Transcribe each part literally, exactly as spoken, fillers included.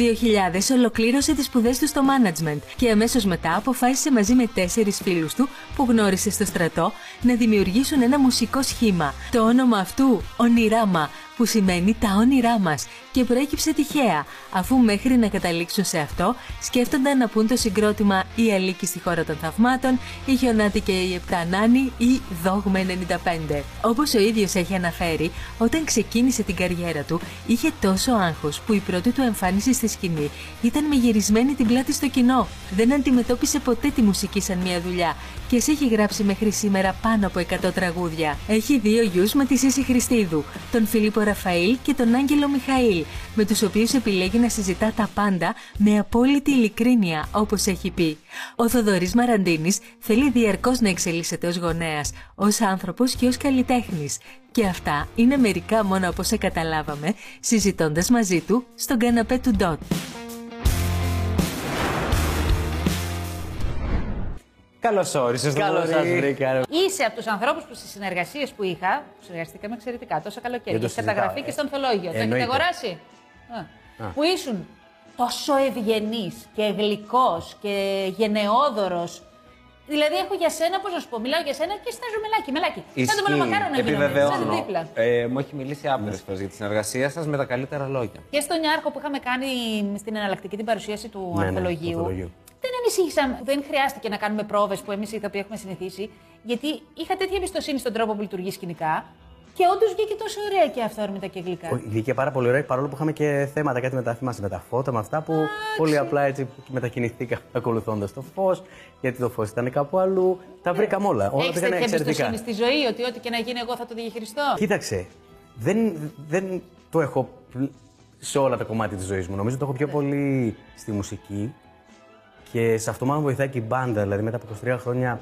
δύο χιλιάδες ολοκλήρωσε τις σπουδές του στο management και αμέσως μετά αποφάσισε μαζί με τέσσερις φίλους του που γνώρισε στο στρατό να δημιουργήσουν ένα μουσικό σχήμα. Το όνομα αυτού «Ονειράμα», που σημαίνει «τα όνειρά μας», και προέκυψε τυχαία, αφού μέχρι να καταλήξουν σε αυτό σκέφτονταν να πούν το συγκρότημα «Η Αλίκη στη χώρα των θαυμάτων», «Η Χιονάτη και η Επτανάνη» ή «Δόγμα ενενήντα πέντε». Όπως ο ίδιος έχει αναφέρει, όταν ξεκίνησε την καριέρα του είχε τόσο άγχος που η πρώτη του εμφάνιση στη σκηνή ήταν με γυρισμένη την πλάτη στο κοινό. Δεν αντιμετώπισε ποτέ τη μουσική σαν μια δουλειά και έχει γράψει μέχρι σήμερα πάνω από εκατό τραγούδια. Έχει δύο γιους με τη Σύση Χριστίδου, τον Φίλιππο Ραφαήλ και τον Άγγελο Μιχαήλ, με τους οποίους επιλέγει να συζητά τα πάντα με απόλυτη ειλικρίνεια, όπως έχει πει. Ο Θοδωρής Μαραντίνης θέλει διαρκώς να εξελίσσεται ως γονέας, ως άνθρωπος και ως καλλιτέχνης. Και αυτά είναι μερικά μόνο από όσα καταλάβαμε, συζητώντας μαζί του στον καναπέ του Ντότ. Καλώς όρισες. Καλώς σας βρήκα. Είσαι από τους ανθρώπους που στις συνεργασίες που είχα, που συνεργαστήκαμε εξαιρετικά τόσα καλοκαίρια, έχεις καταγραφεί και στον Ανθολόγιο. Το έχετε αγοράσει. Α. Α. Που ήσουν τόσο ευγενής και γλυκός και γενναιόδωρος. Δηλαδή, έχω για σένα, πώς να σου πω, μιλάω για σένα και στάζω μελάκι, μελάκι. Σαν το μελομακάρονο γίνομαι, δίπλα. Ε, μου έχει μιλήσει άπειρες φορές για τη συνεργασία σας με τα καλύτερα λόγια. Και στον Ιάρχο που είχαμε κάνει στην εναλλακτική την παρουσίαση του Ανθολογίου. Δεν ανησύχησαν, δεν χρειάστηκε να κάνουμε πρόβες που εμείς οι ηθοποιοί έχουμε συνηθίσει, γιατί είχα τέτοια εμπιστοσύνη στον τρόπο που λειτουργεί σκηνικά και όντως βγήκε τόσο ωραία και αυθόρμητα και γλυκά. Βγήκε πάρα πολύ ωραία, παρόλο που είχαμε και θέματα, κάτι με τα, θυμάσαι, με τα φώτα, με αυτά που Άξι. πολύ απλά έτσι μετακινηθήκαμε ακολουθώντας το φως, γιατί το φως ήταν κάπου αλλού. Τα βρήκαμε όλα. Όλα πήγαν εξαιρετικά. Έχεις στη ζωή ότι ό,τι και να γίνει, εγώ θα το διαχειριστώ. Κοίταξε, δεν, δεν το έχω σε όλα τα κομμάτια της ζωής μου. Νομίζω το έχω πιο πολύ στη μουσική. Και σε αυτό μάλλον βοηθάει και η μπάντα. Δηλαδή, μετά από είκοσι τρία χρόνια,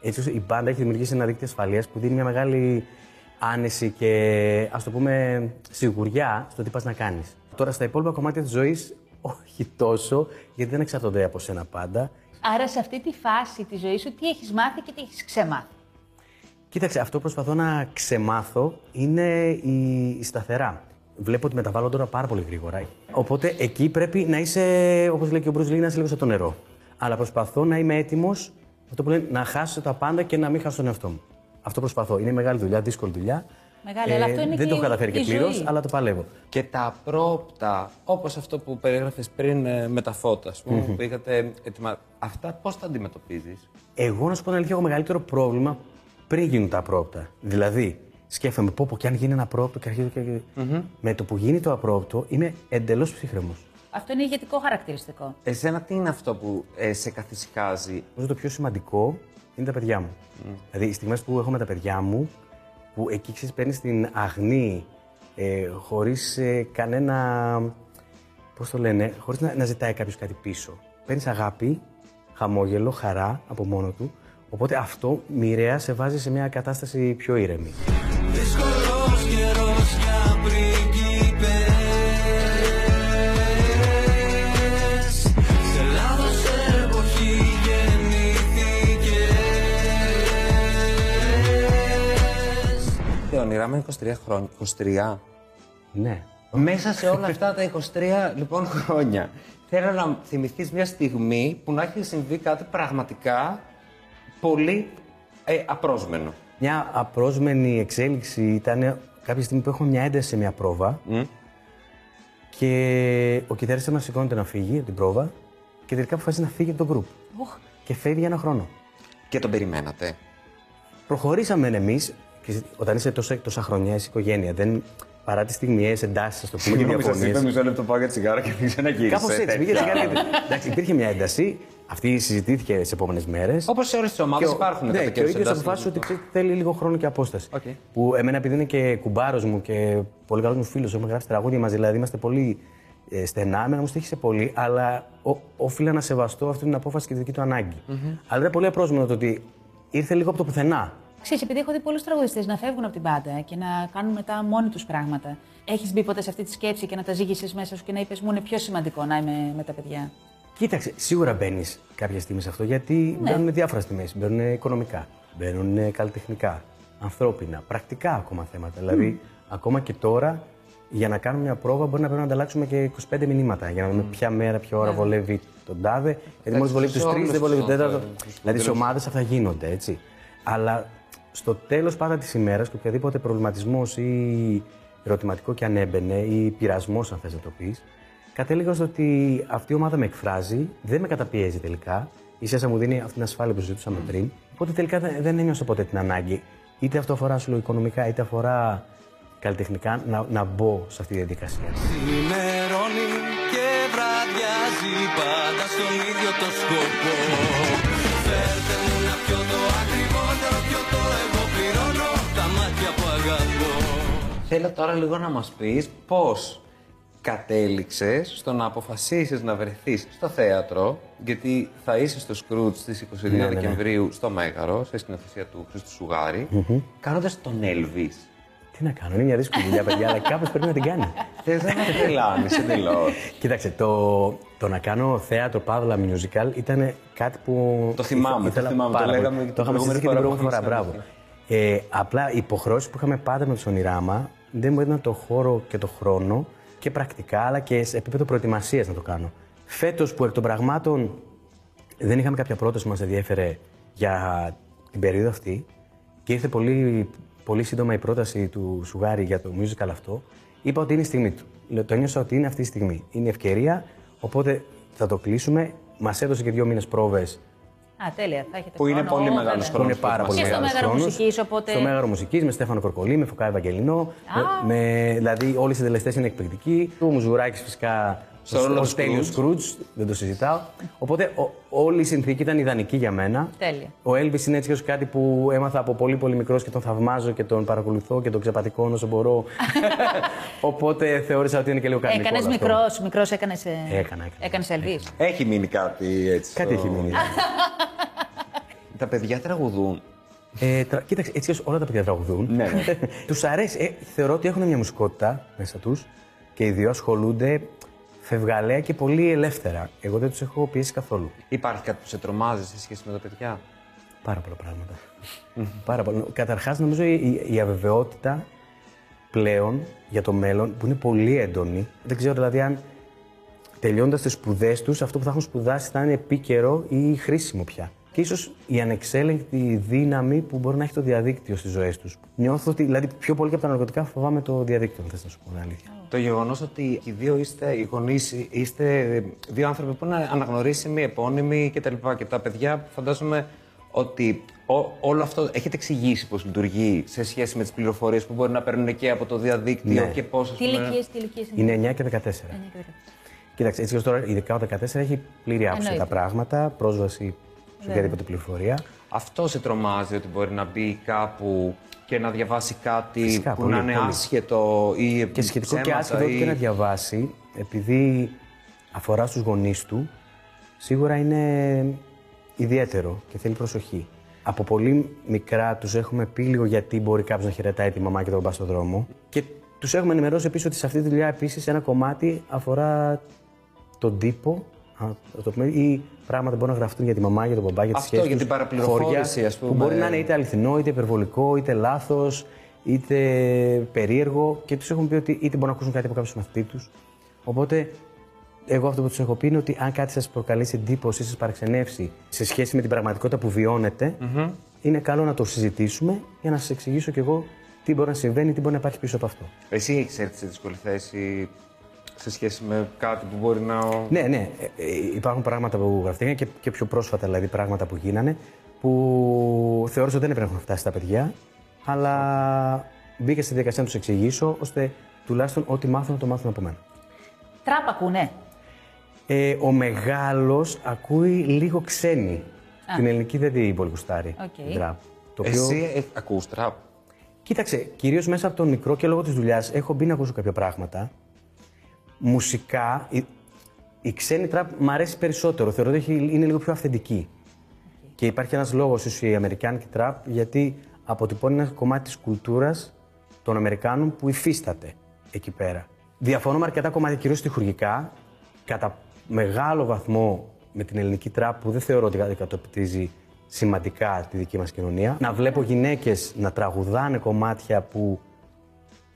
έτσι, η μπάντα έχει δημιουργήσει ένα δίκτυο ασφαλείας που δίνει μια μεγάλη άνεση και, ας το πούμε, σιγουριά στο τι πας να κάνεις. Τώρα, στα υπόλοιπα κομμάτια της ζωής, όχι τόσο, γιατί δεν εξαρτώνται από σένα πάντα. Άρα, σε αυτή τη φάση της ζωής σου, τι έχεις μάθει και τι έχεις ξεμάθει? Κοίταξε, αυτό που προσπαθώ να ξεμάθω είναι η, η σταθερά. Βλέπω ότι μεταβάλλω τώρα πάρα πολύ γρήγορα. Οπότε εκεί πρέπει να είσαι, όπως λέει και ο Μπρουζ Λί, να είσαι λίγο σαν το νερό. Αλλά προσπαθώ να είμαι έτοιμος, αυτό που λένε, να χάσω τα πάντα και να μην χάσω τον εαυτό μου. Αυτό προσπαθώ. Είναι μεγάλη δουλειά, δύσκολη δουλειά. Μεγάλη, ε, αλλά αυτό είναι δεν και το έχω καταφέρει και πλήρως, αλλά το παλεύω. Και τα απρόπτα, όπως αυτό που περιέγραφες πριν με τα φώτα, ας πούμε, mm-hmm. που είχατε ετοιμα... αυτά πώς τα αντιμετωπίζεις? Εγώ, να σου πω την αλήθεια, έχω μεγαλύτερο πρόβλημα πριν γίνουν τα απρόπτα. Δηλαδή. Σκέφτομαι, πω πω και αν γίνει ένα απρόπτο και αρχίζω και... Mm-hmm. Με το που γίνει το απρόπτο είμαι εντελώς ψύχρεμος. Αυτό είναι ηγετικό χαρακτηριστικό. Εσένα τι είναι αυτό που ε, σε καθησυχάζει? Το πιο σημαντικό είναι τα παιδιά μου. Mm. Δηλαδή οι στιγμές που έχω με τα παιδιά μου, που εκεί ξέρεις παίρνεις την αγνή, ε, χωρίς ε, κανένα... Πώς το λένε, χωρίς να, να ζητάει κάποιος κάτι πίσω. Παίρνεις αγάπη, χαμόγελο, χαρά από μόνο του. Οπότε αυτό μοιραία σε βάζει σε μια κατάσταση πιο ήρεμη. Δύσκολος καιρός για πριγκίπες, σε λάθος εποχή γεννήθηκες. Και ονειράμε είκοσι τρία χρόνια. είκοσι τρία. Ναι. Μέσα σε όλα αυτά τα είκοσι τρία λοιπόν χρόνια, θέλω να θυμηθείς μια στιγμή που να έχει συμβεί κάτι πραγματικά πολύ ε, απρόσμενο. Μια απρόσμενη εξέλιξη ήταν κάποια στιγμή που έχουμε μια ένταση σε μια πρόβα mm. και ο Κιδέρης μας σηκώνεται να φύγει από την πρόβα και τελικά αποφάσισε να φύγει από το group. Oh. Και φεύγει για ένα χρόνο. Και τον περιμένατε? Προχωρήσαμε εμείς, και όταν είσαι τόσα, τόσα χρονιά, είσαι οικογένεια, δεν, παρά τις στιγμιαίες εντάσεις, ας το πούμε, και διαφωνίες. Συγγνώμη, μισό λεπτό, πάω για τσιγάρο και δεν ξαναγύρισε. Κάπως έτσι, πήγε τσιγάρο. Εντάξει, υπήρχε μια ένταση. Αυτή συζητήθηκε τις επόμενες μέρες. Όπως σε όλες τις ομάδες υπάρχουν. Ναι, και ο ίδιος αποφάσισε ότι θέλει λίγο χρόνο και απόσταση. Okay. Που εμένα, επειδή είναι και κουμπάρος μου και πολύ καλός μου φίλος, έχουμε γράψει τραγούδια μαζί, δηλαδή είμαστε πολύ ε, στενά. Εμένα μου στοίχησε πολύ, αλλά ό, όφιλα να σεβαστώ αυτή την απόφαση και τη δική του ανάγκη. Mm-hmm. Αλλά ήταν πολύ απρόσμενο το ότι ήρθε λίγο από το πουθενά. Ξέρεις, επειδή έχω δει πολλούς τραγουδιστές να φεύγουν από την πάντα και να κάνουν μετά μόνοι τους πράγματα. Έχεις μπει ποτέ σε αυτή τη σκέψη και να τα ζήγησες μέσα σου και να είπες μου είναι πιο σημαντικό να είμαι με τα παιδιά? Κοίταξε, σίγουρα μπαίνει κάποια στιγμή σε αυτό, γιατί ναι. μπαίνουν διάφορα στιγμές. Μπαίνουν οικονομικά, μπαίνουν καλλιτεχνικά, ανθρώπινα, πρακτικά ακόμα θέματα. Mm. Δηλαδή, ακόμα και τώρα για να κάνουμε μια πρόβα μπορεί να πρέπει να ανταλλάξουμε και είκοσι πέντε μηνύματα. Για να δούμε mm. ποια μέρα, ποια ώρα yeah. βολεύει τον τάδε. Γιατί μόλις βολεύει τους τρεις, δεν βολεύει τον τέταρτο. Δηλαδή, σε ομάδες αυτά γίνονται, έτσι. Αλλά στο τέλος πάντα της ημέρας, και οποιαδήποτε προβληματισμός ή ερωτηματικό και αν έμπαινε, ή πειρασμός, αν θες να το πεις, κατέληγα στο ότι αυτή η ομάδα με εκφράζει, δεν με καταπιέζει τελικά. Ίσα-ίσα μου δίνει αυτή την ασφάλεια που συζητούσαμε mm. πριν. Οπότε τελικά δεν ένιωσα ποτέ την ανάγκη, είτε αυτό αφορά σου οικονομικά, είτε αφορά καλλιτεχνικά, να, να μπω σε αυτή τη διαδικασία. Συνημερώνει και βραδιάζει πάντα στον ίδιο το σκοπό. Φέρτε μου να πιω το ακριβότερο, πιω το εγώ πληρώνω τα μάτια που αγαπώ. Θέλω τώρα λίγο να μας πεις πώς κατέληξες στο να αποφασίσεις να βρεθείς στο θέατρο, γιατί θα είσαι στο Scrooge στις εικοστή δεύτερη ναι, Δεκεμβρίου ναι. στο Μέγαρο, σε σκηνοθεσία του Χρήστου Σουγάρη, mm-hmm. κάνοντας τον Elvis. Τι να κάνω, είναι μια δύσκολη δουλειά, παιδιά, αλλά κάπως πρέπει να την κάνει. Θες να με τρελάνεις εντελώς. Κοίταξε, το, το να κάνω θέατρο, παύλα, musical ήταν κάτι που. Το θυμάμαι, ήθελα, το θυμάμαι. Το, λέγαμε, το, το είχαμε συζητήσει και την προηγούμενη φορά. Μπράβο. Ε, απλά οι υποχρεώσεις που είχαμε πάντα με τους Ονειράμα δεν μου έδιναν το χώρο και το χρόνο και πρακτικά, αλλά και σε επίπεδο προετοιμασίας να το κάνω. Φέτος που εκ των πραγμάτων δεν είχαμε κάποια πρόταση που μας ενδιέφερε για την περίοδο αυτή και ήρθε πολύ. Πολύ σύντομα η πρόταση του Σουγάρη για το musical αυτό, είπα ότι είναι η στιγμή του. Το ένιωσα ότι είναι αυτή η στιγμή. Είναι η ευκαιρία, οπότε θα το κλείσουμε. Μας έδωσε και δύο μήνες πρόβες. Α, τέλεια. Θα έχετε που χρόνο, είναι πολύ μεγάλο χρόνο. Είναι πάρα πολύ μεγάλο χρόνο. Οπότε... Στο Μέγαρο Μουσικής, με Στέφανο Κορκολή, με Φωκά Ευαγγελινό. Με, με, δηλαδή, όλοι οι συντελεστές είναι εκπληκτικοί. Ο Μουζουράκης φυσικά. Στο ρόλο του Scrooge, δεν το συζητάω. Οπότε ο, όλη η συνθήκη ήταν ιδανική για μένα. Τέλεια. Ο Elvis είναι έτσι κάτι που έμαθα από πολύ πολύ μικρός και τον θαυμάζω και τον παρακολουθώ και τον ξεπατικώνω όσο μπορώ. Οπότε θεώρησα ότι είναι και λίγο κανονικό. Έκανες μικρός, μικρός έκανες... Έκανα, έκανα. Έκανες Elvis. Έχει μείνει κάτι έτσι. Κάτι έχει μείνει. Τα παιδιά τραγουδούν. Ε, τρα... Κοίταξε, έτσι όλα τα παιδιά τραγουδούν. Ναι, ναι. Τους αρέσει. Ε, θεωρώ ότι έχουν μια μουσικότητα μέσα τους και οι δύο ασχολούνται. Φευγαλέα και πολύ ελεύθερα. Εγώ δεν τους έχω πιέσει καθόλου. Υπάρχει κάτι που σε τρομάζει σε σχέση με τα παιδιά? Πάρα πολλά πράγματα. Πάρα πολλά. Καταρχάς, νομίζω η, η αβεβαιότητα πλέον για το μέλλον που είναι πολύ έντονη. Δεν ξέρω δηλαδή αν τελειώνοντας τις σπουδές τους, αυτό που θα έχουν σπουδάσει θα είναι επίκαιρο ή χρήσιμο πια. Και ίσως η ανεξέλεγκτη δύναμη που μπορεί να έχει το διαδίκτυο στις ζωές τους. Νιώθω ότι δηλαδή, πιο πολύ και από τα ναρκωτικά φοβάμαι το διαδίκτυο, αν θες να σου πω την αλήθεια. Το γεγονός ότι οι δύο είστε, οι γονείς, είστε δύο άνθρωποι που είναι αναγνωρίσιμοι, επώνυμοι κτλ. Και τα παιδιά, φαντάζομαι ότι ό, όλο αυτό έχετε εξηγήσει πώς λειτουργεί σε σχέση με τις πληροφορίες που μπορεί να παίρνουν και από το διαδίκτυο ναι. και πώς. Τι ηλικίες είναι? Είναι εννιά και δεκατέσσερα. εννιά και δεκατέσσερα. Κοίταξε, έτσι και τώρα, ειδικά ο δεκατέσσερα έχει πλήρη άποψη τα πράγματα, πρόσβαση. Σε οποιαδήποτε πληροφορία. Αυτό σε τρομάζει, ότι μπορεί να μπει κάπου και να διαβάσει κάτι. Φυσικά, που πολύ, να είναι πολύ άσχετο ή και σχετικό ψέματα, και άσχετο ή... και να διαβάσει, επειδή αφορά στους γονείς του, σίγουρα είναι ιδιαίτερο και θέλει προσοχή. Από πολύ μικρά τους έχουμε πει λίγο γιατί μπορεί κάποιος να χαιρετάει τη μαμά και τον μπα στον δρόμο. Και τους έχουμε ενημερώσει επίσης ότι σε αυτή τη δουλειά επίσης ένα κομμάτι αφορά τον τύπο. Το πούμε, ή πράγματα που μπορούν να γραφτούν για τη μαμά, για τον μπαμπά, για τη σχέση. Αυτό, για την παραπληροφόρηση, ας πούμε. Που μπορεί να είναι είτε αληθινό, είτε υπερβολικό, είτε λάθος, είτε περίεργο. Και τους έχουν πει ότι είτε μπορούν να ακούσουν κάτι από κάποιους μαθητή τους. Οπότε, εγώ αυτό που τους έχω πει είναι ότι αν κάτι σας προκαλέσει εντύπωση ή σας παραξενεύσει σε σχέση με την πραγματικότητα που βιώνετε, mm-hmm. είναι καλό να το συζητήσουμε για να σας εξηγήσω κι εγώ τι μπορεί να συμβαίνει, τι μπορεί να υπάρχει πίσω από αυτό. Εσύ έχεις έρθει σε δύσκολη θέση σε σχέση με κάτι που μπορεί να... Ναι, ναι. Υπάρχουν πράγματα που γραφτήκαν και, και πιο πρόσφατα, δηλαδή πράγματα που γίνανε, που θεώρησα ότι δεν έπρεπε να φτάσει στα παιδιά, αλλά μπήκα στη διαδικασία να τους εξηγήσω, ώστε τουλάχιστον ό,τι μάθουν να το μάθουν από μένα. Τραπ ακούνε. Ε, ο μεγάλος ακούει λίγο ξένη. Α. Την ελληνική δεν την πολύ γουστάρει. Okay. Τραπ. Το οποίο... Εσύ ακούς τραπ? Κοίταξε, κυρίως μέσα από τον μικρό και λόγω της δουλειάς έχω μπει να ακούσω κάποια πράγματα. Μουσικά, η, η ξένη τραπ μ' αρέσει περισσότερο. Θεωρώ ότι είναι λίγο πιο αυθεντική. Okay. Και υπάρχει ένας λόγος, ίσως η αμερικάνικη τραπ, γιατί αποτυπώνει ένα κομμάτι της κουλτούρας των Αμερικάνων που υφίσταται εκεί πέρα. Διαφωνώ με αρκετά κομμάτια, κυρίως στιχουργικά, κατά μεγάλο βαθμό με την ελληνική τραπ, που δεν θεωρώ ότι κατοπτρίζει σημαντικά τη δική μας κοινωνία. Να βλέπω γυναίκες να τραγουδάνε κομμάτια που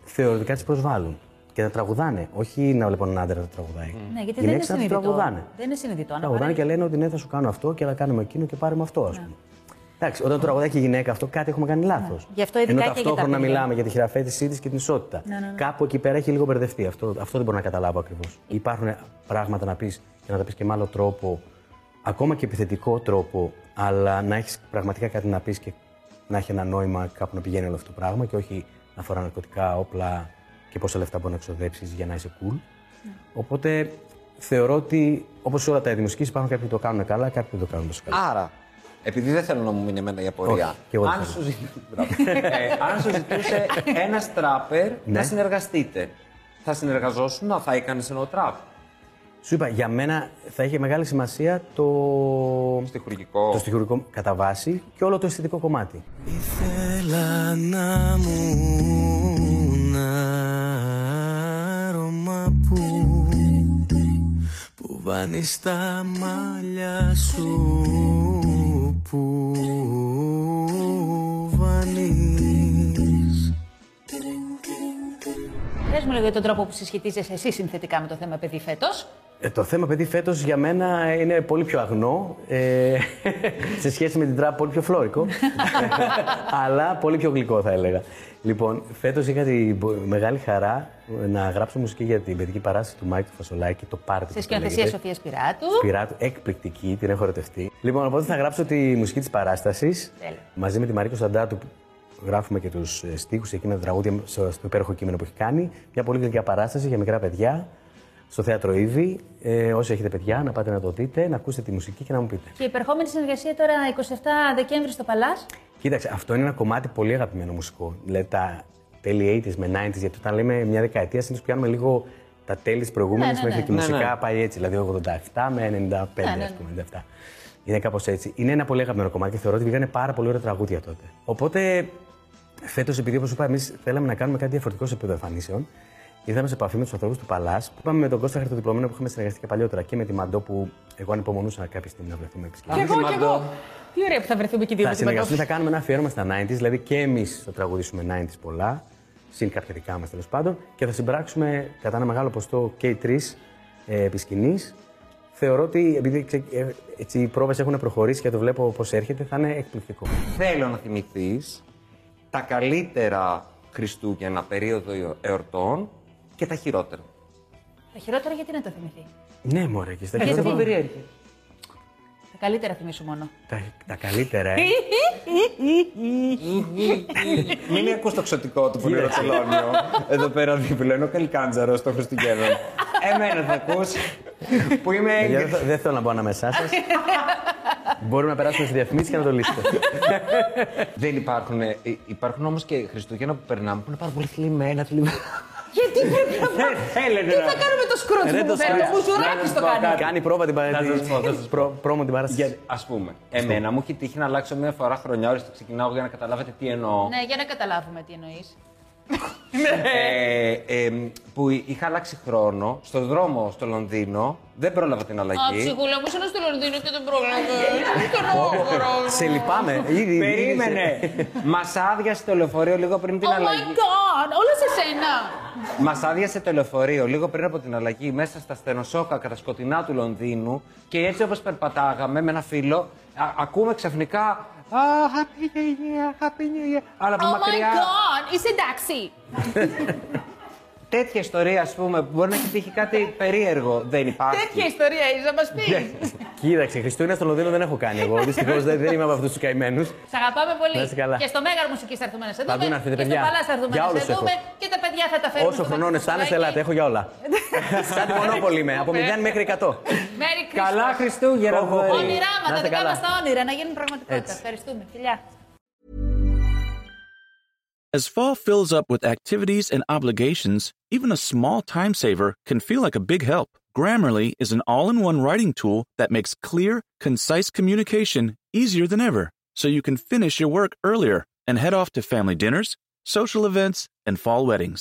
θεωρητικά τις προσβάλλουν. και τα τραγουδάνε. Όχι να βλέπουν έναν άντρα να τραγουδάει. Mm. Ναι, γιατί δεν είναι συνειδητό. Τραγουδάνε. Δεν είναι συνειδητό. Τραγουδάνε και λένε ότι ναι, θα σου κάνω αυτό και θα κάνουμε εκείνο και πάρουμε αυτό, ας πούμε. Yeah. Εντάξει, όταν τραγουδάει και η γυναίκα αυτό, κάτι έχουμε κάνει λάθος. Yeah. Γι' αυτό ειδικά. Ενώ ταυτόχρονα μιλάμε για τη χειραφέτησή της και την ισότητα. Yeah, yeah, yeah. Κάπου εκεί πέρα έχει λίγο μπερδευτεί. Αυτό, αυτό δεν μπορώ να καταλάβω ακριβώς. Yeah. Υπάρχουν πράγματα να πεις και να τα πεις και με άλλο τρόπο, ακόμα και επιθετικό τρόπο, αλλά να έχεις πραγματικά κάτι να πεις και να έχει ένα νόημα κάπου να πηγαίνει όλο αυτό το πράγμα και όχι να φορά ναρκωτικά, όπλα και πόσα λεφτά μπορεί να εξοδέψεις για να είσαι cool. Ναι. Οπότε θεωρώ ότι όπως όλα τα είδη μουσικής υπάρχουν κάποιοι που το κάνουν καλά, κάποιοι που το κάνουν τόσο καλά. Άρα, επειδή δεν θέλω να μου μείνει εμένα η απορία, αν σου, ζη... ε, αν σου ζητούσε ένας τράπερ ναι. να συνεργαστείτε, θα συνεργαζόσουν, θα έκανες ένα τραπ? Σου είπα, για μένα θα είχε μεγάλη σημασία το στιχουργικό, το στιχουργικό κατά βάση και όλο το αισθητικό κομμάτι. Ήθελα να μου να αρώμα που, που βανιστά μαλλιά σου που βανείς. Πες μου λίγο για τον τρόπο που συσχετίζεσαι εσύ συνθετικά με το θέμα παιδί φέτος. Ε, το θέμα παιδί φέτος για μένα είναι πολύ πιο αγνό, ε, σε σχέση με την τραπ πολύ πιο φλόρικο, αλλά πολύ πιο γλυκό θα έλεγα. Λοιπόν, φέτος είχα τη μεγάλη χαρά να γράψω μουσική για την παιδική παράσταση του Μάικου Φασολάκη, το πάρτι. Σε σκηνοθεσία Σοφία Σπυράτου. Σπυράτου, εκπληκτική, την έχω ερωτευτεί. Λοιπόν, οπότε θα γράψω τη μουσική της παράστασης, μαζί με τη Μαρίκο Σαντάτου. Γράφουμε και τους στίχους εκείνα τα τραγούδια στο υπέροχο κείμενο που έχει κάνει. Μια πολύ γλυκιά παράσταση για μικρά παιδιά. Στο θέατρο Ήβη, ε, όσοι έχετε παιδιά, να πάτε να το δείτε, να ακούσετε τη μουσική και να μου πείτε. Και η υπερχόμενη συνεργασία τώρα εικοστή εβδόμη Δεκέμβρη στο Παλάς. Κοίταξε, αυτό είναι ένα κομμάτι πολύ αγαπημένο μουσικό. Δηλαδή τα τέλη ογδόντα με ενενήντα, γιατί όταν λέμε μια δεκαετία, συνήθως πιάνουμε λίγο τα τέλη της προηγούμενης ναι, ναι, ναι. μέχρι και ναι, ναι. μουσικά πάει έτσι. Δηλαδή ογδόντα επτά με ενενήντα πέντε, ναι, ναι. ας πούμε. ενενήντα επτά. Είναι κάπως έτσι. Είναι ένα πολύ αγαπημένο κομμάτι και θεωρώ ότι βγήκανε πάρα πολύ ωραία τραγούδια τότε. Οπότε φέτος, επειδή όπως σου είπα, εμείς θέλαμε να κάνουμε κάτι διαφορετικό σε επίπεδο εμφανίσεων. Ήρθαμε σε επαφή με τους ανθρώπους του Παλάς. Πάμε με τον Κώστα Χαρτοδιπλωμένο που είχαμε συνεργαστεί και παλιότερα και με τη Μαντώ που εγώ ανυπομονούσα κάποια στιγμή να βρεθούμε επισκέπτε. Και εγώ, και εγώ. Τι ωραία που θα βρεθούμε και οι δύο. Θα συνεργαστούμε, θα κάνουμε ένα αφιέρωμα στα ενενήντα, δηλαδή και εμείς θα τραγουδήσουμε ενενήντα πολλά, συν κάποια δικά μας τέλος πάντων, και θα συμπράξουμε κατά ένα μεγάλο ποστό και οι τρεις επί σκηνής. Θεωρώ ότι επειδή έτσι, οι πρόβες έχουν προχωρήσει και το βλέπω πώς έρχεται, θα είναι εκπληκτικό. Θέλω να θυμηθείς τα καλύτερα Χριστούγεννα, περίοδο εορτών, και τα χειρότερα. Τα χειρότερα γιατί να το θυμηθεί? Ναι, μωρέ, και στα χειρότερα. Γιατί περίεργη. Τα καλύτερα θυμίσου μόνο. Τα, τα καλύτερα, ε. Μην ακούς το ξωτικό του Πολυροτσελόνιο, εδώ πέρα δίπλα, ενώ καλικάντζαρο στο Χριστουγέννο. Εμένα θα ακούς, που είμαι... Δεν θέλω να μπω ανάμεσά σας. Μπορούμε να περάσουμε στη διαφημίση και να το λύσετε. Δεν υπάρχουν, υπάρχουν όμως και Χριστούγεννα που περνάμε που είναι πάρα πολύ θλιμμένα, θλιμμένα. Γιατί πρέπει να πάμε. Τι θα κάνουμε το Scrooge που φέρνει, το Μουζουράκης το κάνει. Κάνει πρόβα την παράσταση. Πρόμο την παράσταση. Ας πούμε, εμένα μου έχει τύχει να αλλάξω μία φορά χρονιά ώρες, το ξεκινάω για να καταλάβετε τι εννοώ. Ναι, για να καταλάβουμε τι εννοείς. ε, ε, που είχα αλλάξει χρόνο στον δρόμο στο Λονδίνο, δεν πρόλαβα την αλλαγή. Α, ψυχουλαμούσε στο Λονδίνο και δεν πρόλαβα. Σε λυπάμαι. Περίμενε. Μας άδειασε το λεωφορείο λίγο πριν την αλλαγή. Oh my god, όλα σε σένα. Μας άδειασε το λεωφορείο λίγο πριν από την αλλαγή μέσα στα στενοσόκα κατά σκοτεινά του Λονδίνου και έτσι όπως περπατάγαμε με ένα φίλο, ακούμε ξαφνικά. Oh, happy new year, happy new year. Αλλά από oh μακριά... my god, είσαι εντάξει. Τέτοια ιστορία, ας πούμε, που μπορεί να έχει τύχει κάτι περίεργο, δεν υπάρχει. Τέτοια ιστορία, είσαι να μας πεις. Κοίταξε, Χριστούγεννα στο Λονδίνο δεν έχω κάνει εγώ. Δυστυχώς δεν είμαι από αυτούς τους καημένους. Σ' αγαπάμε πολύ. Και στο Μέγαρο Μουσικής θα έρθουμε να σε δούμε. Και στο Παλάς θα έρθουμε να σε δούμε. Και τα παιδιά θα τα φέρουμε. Όσο χρονών αισθάνεσαι, ελάτε, έχω για όλα. Σαν τη μονόπολη είμαι, από μηδέν μέχρι εκατό. Καλά Χριστούγεννα. Ονειράμα, τα δικά μας τα όνειρα να γίνουν πραγματικότητα. Ευχαριστούμε. Φιλιά. As fall fills up with activities and obligations, even a small time saver can feel like a big help. Grammarly is an all-in-one writing tool that makes clear, concise communication easier than ever, so you can finish your work earlier and head off to family dinners, social events, and fall weddings.